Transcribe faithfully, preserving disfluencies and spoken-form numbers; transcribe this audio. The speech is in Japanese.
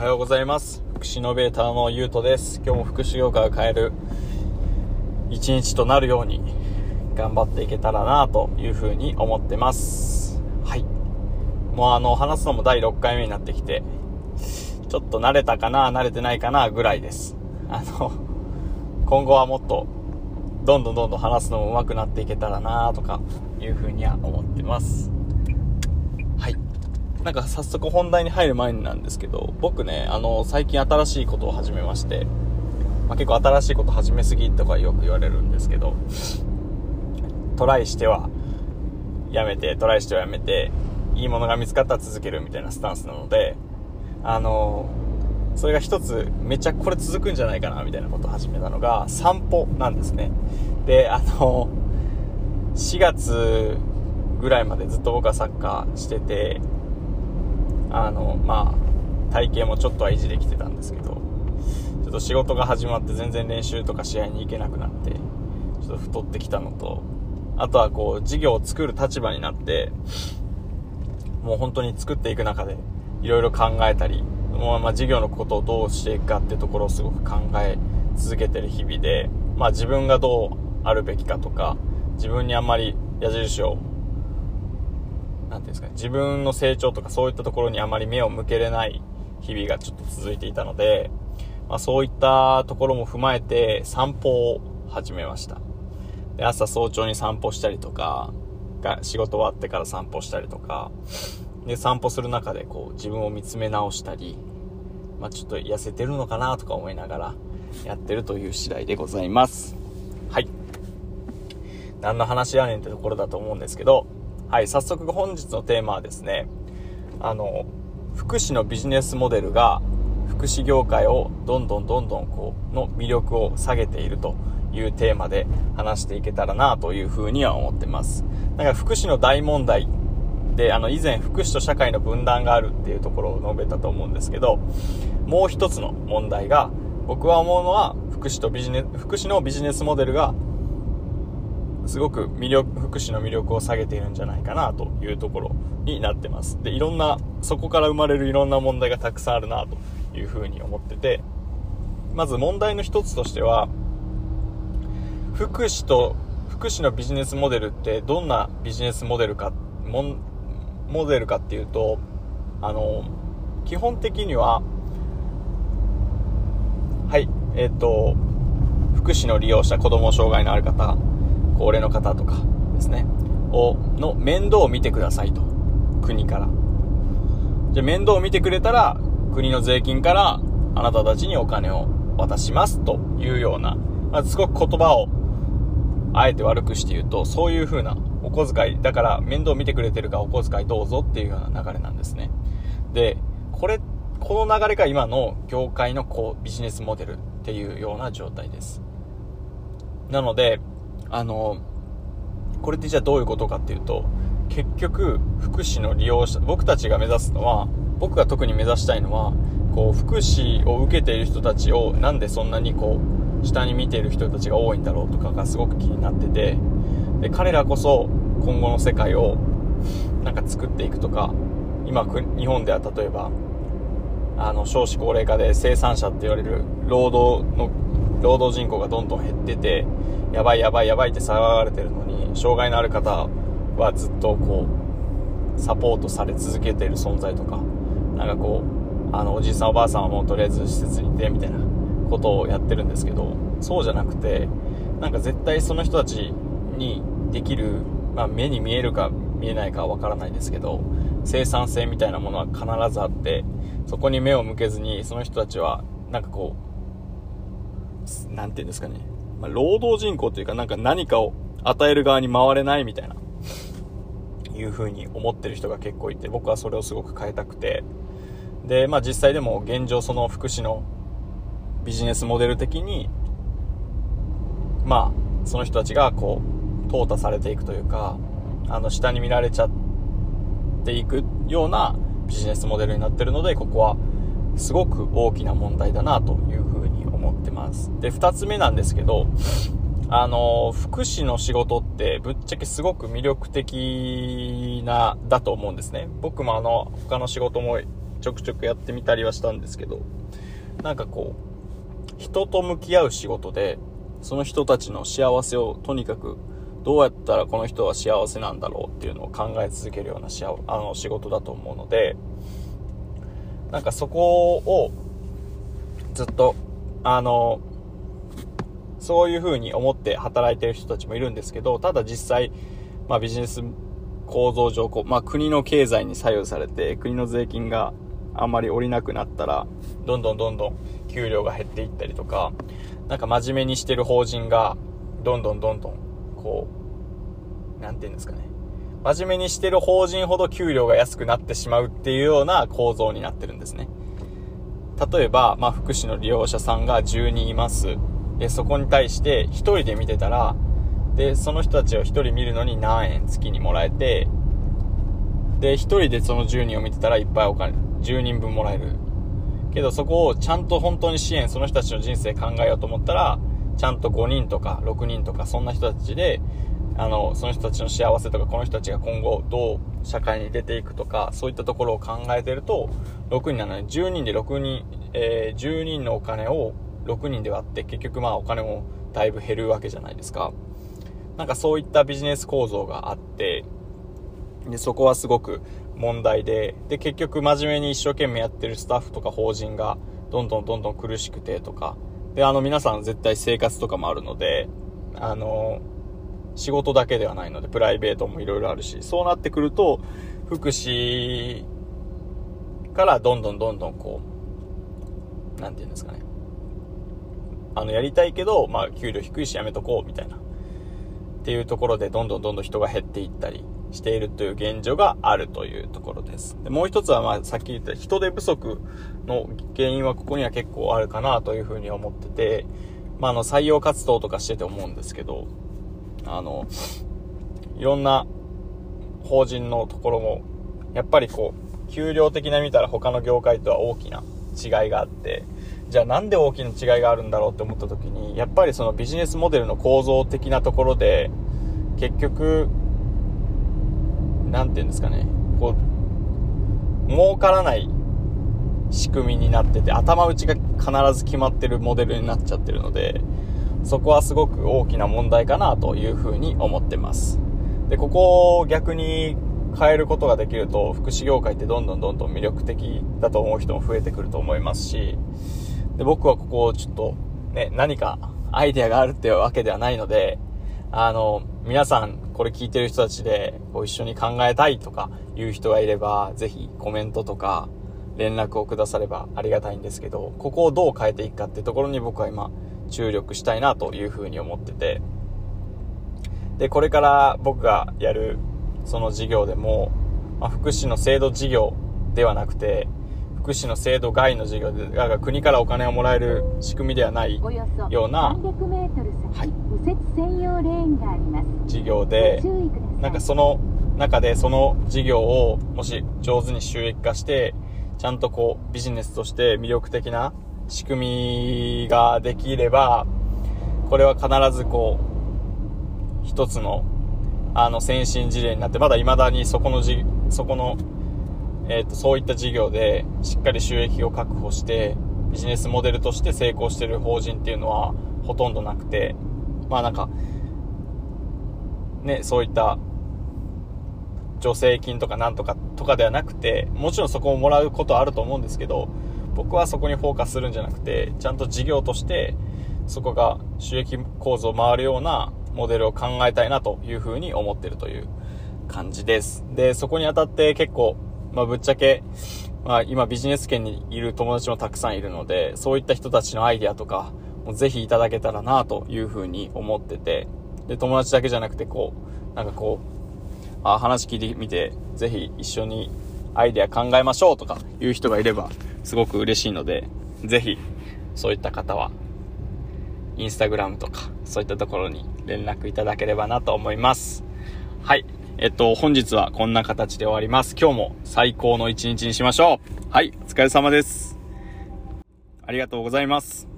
はようございます。福祉イノベーターのゆうとです。今日も福祉業界を変える一日となるように頑張っていけたらなというふうに思ってます。はい、もうあの話すのもだいろっかいめになってきて、ちょっと慣れたかな慣れてないかなぐらいです。あの今後はもっとどんどんどんどん話すのも上手くなっていけたらなとかいうふうには思ってます。なんか早速本題に入る前になんですけど、僕ね、あの最近新しいことを始めまして、まあ、結構新しいこと始めすぎとかよく言われるんですけど、トライしてはやめてトライしてはやめていいものが見つかったら続けるみたいなスタンスなので、あのそれが一つめっちゃこれ続くんじゃないかなみたいなことを始めたのが散歩なんですね。で、あのしがつぐらいまでずっと僕はサッカーしてて、あのまあ、体型もちょっとは維持できてたんですけど、ちょっと仕事が始まって全然練習とか試合に行けなくなってちょっと太ってきたのと、あとはこう事業を作る立場になって、もう本当に作っていく中でいろいろ考えたり、もうまあ事業のことをどうしていくかってところをすごく考え続けてる日々で、まあ、自分がどうあるべきかとか、自分にあんまり矢印をなんていうんですかね、自分の成長とかそういったところにあまり目を向けれない日々がちょっと続いていたので、まあ、そういったところも踏まえて散歩を始めました。で、朝早朝に散歩したりとか、仕事終わってから散歩したりとかで、散歩する中でこう自分を見つめ直したり、まあ、ちょっと痩せてるのかなとか思いながらやってるという次第でございます。はい、何の話やねんってところだと思うんですけど、はい、早速本日のテーマはですね、あの福祉のビジネスモデルが福祉業界をどんどんどんどんこうの魅力を下げているというテーマで話していけたらなというふうには思ってます。なんか福祉の大問題で、あの以前福祉と社会の分断があるっていうところを述べたと思うんですけど、もう一つの問題が、僕は思うのは福祉とビジネス、福祉のビジネスモデルがすごく魅力、福祉の魅力を下げているんじゃないかなというところになってます。で、いろんなそこから生まれるいろんな問題がたくさんあるなというふうに思ってて、まず問題の一つとしては、福祉と福祉のビジネスモデルってどんなビジネスモデルかモ、モデルかっていうと、あの基本的にははいえっと福祉の利用者、子ども障害のある方、高齢の方とかですねをの面倒を見てくださいと、国から。じゃあ面倒を見てくれたら国の税金からあなたたちにお金を渡しますというような、まあ、すごく言葉をあえて悪くして言うと、そういう風なお小遣いだから面倒を見てくれてるからお小遣いどうぞっていうような流れなんですね。で、これこの流れが今の業界のこうビジネスモデルっていうような状態です。なのであのこれってじゃあどういうことかっていうと、結局福祉の利用者、僕たちが目指すのは、僕が特に目指したいのはこう福祉を受けている人たちを、なんでそんなにこう下に見ている人たちが多いんだろうとかがすごく気になってて、で彼らこそ今後の世界をなんか作っていくとか、今日本では例えばあの少子高齢化で生産者って言われる労働の労働人口がどんどん減ってて、やばいやばいやばいって騒がれてるのに、障害のある方はずっとこうサポートされ続けている存在とか、なんかこうあのおじいさんおばあさんはもうとりあえず施設にいてみたいなことをやってるんですけど、そうじゃなくて、なんか絶対その人たちにできる、まあ、目に見えるか見えないかわからないですけど、生産性みたいなものは必ずあって、そこに目を向けずにその人たちはなんかこうなんていうんですかね、まあ、労働人口というか、なんか何かを与える側に回れないみたいないう風に思ってる人が結構いて、僕はそれをすごく変えたくて、で、まあ、実際でも現状その福祉のビジネスモデル的に、まあ、その人たちがこう淘汰されていくというか、あの下に見られちゃっていくようなビジネスモデルになってるので、ここはすごく大きな問題だなという風に思ってます。で、ふたつめなんですけど、あの福祉の仕事ってぶっちゃけすごく魅力的なだと思うんですね。僕もあの他の仕事もちょくちょくやってみたりはしたんですけど、なんかこう人と向き合う仕事で、その人たちの幸せをとにかくどうやったらこの人は幸せなんだろうっていうのを考え続けるようなしあの仕事だと思うので、なんかそこをずっとあのそういう風に思って働いてる人たちもいるんですけど、ただ実際、まあ、ビジネス構造上、まあ、国の経済に左右されて国の税金があんまり下りなくなったらどんどんどんどん給料が減っていったりとか、なんか真面目にしてる法人がどんどんどんどんこうなんていうんですかね、真面目にしてる法人ほど給料が安くなってしまうっていうような構造になってるんですね。例えば、まあ、福祉の利用者さんがじゅうにんいます。でそこに対してひとりで見てたら、でその人たちをひとり見るのに何円月にもらえて、でひとりでそのじゅうにんを見てたらいっぱいお金じゅうにんぶんもらえるけど、そこをちゃんと本当に支援、その人たちの人生考えようと思ったらちゃんとごにんとかろくにんとかそんな人たちであのその人たちの幸せとか、この人たちが今後どう社会に出ていくとか、そういったところを考えてるとろくにんなのにじゅうにんでろくにん、えー、じゅうにんのお金をろくにんで割って、結局まあお金もだいぶ減るわけじゃないですか。なんかそういったビジネス構造があって、でそこはすごく問題で、で結局真面目に一生懸命やってるスタッフとか法人がどんどんどんどん苦しくてとかで、あの皆さん絶対生活とかもあるので、あの仕事だけではないのでプライベートもいろいろあるし、そうなってくると福祉からどんどんどんどんこうなんていうんですかね、あのやりたいけど、まあ、給料低いしやめとこうみたいなっていうところで、どんどんどんどん人が減っていったりしているという現状があるというところです。でもう一つは、まあ、さっき言った人手不足の原因はここには結構あるかなというふうに思ってて、まあ、あの採用活動とかしてて思うんですけど、あのいろんな法人のところもやっぱりこう給料的な見たら他の業界とは大きな違いがあって、じゃあなんで大きな違いがあるんだろうって思った時に、やっぱりそのビジネスモデルの構造的なところで、結局なんて言うんですかね、こう儲からない仕組みになってて、頭打ちが必ず決まってるモデルになっちゃってるので、そこはすごく大きな問題かなというふうに思ってます。でここを逆に変えることができると、福祉業界ってどんどんどんどん魅力的だと思う人も増えてくると思いますし、で僕はここをちょっと、ね、何かアイデアがあるってわけではないので、あの皆さんこれ聞いてる人たちでこう一緒に考えたいとかいう人がいれば、ぜひコメントとか連絡をくださればありがたいんですけど、ここをどう変えていくかってところに僕は今注力したいなというふうに思ってて、でこれから僕がやるその事業でも、まあ、福祉の制度事業ではなくて、福祉の制度外の事業で、が国からお金をもらえる仕組みではないような、はい、事業で、なんかその中でその事業をもし上手に収益化して、ちゃんとこうビジネスとして魅力的な仕組みができれば、これは必ずこう一つのあの先進事例になって、まだ未だにそこのじそこの、えーと、そういった事業でしっかり収益を確保してビジネスモデルとして成功している法人っていうのはほとんどなくて、まあなんかね、そういった助成金とかなんとかとかではなくて、もちろんそこをもらうことはあると思うんですけど、僕はそこにフォーカスするんじゃなくて、ちゃんと事業としてそこが収益構造を回るようなモデルを考えたいなというふうに思ってるという感じです。で、そこにあたって結構、まあぶっちゃけ、まあ今ビジネス圏にいる友達もたくさんいるので、そういった人たちのアイデアとかもぜひいただけたらなというふうに思ってて、で、友達だけじゃなくてこう、なんかこう、あ話聞いてみて、ぜひ一緒にアイデア考えましょうとかいう人がいればすごく嬉しいので、ぜひそういった方はインスタグラムとかそういったところに連絡いただければなと思います。はい、えっと本日はこんな形で終わります。今日も最高の一日にしましょう。はい、お疲れ様です。ありがとうございます。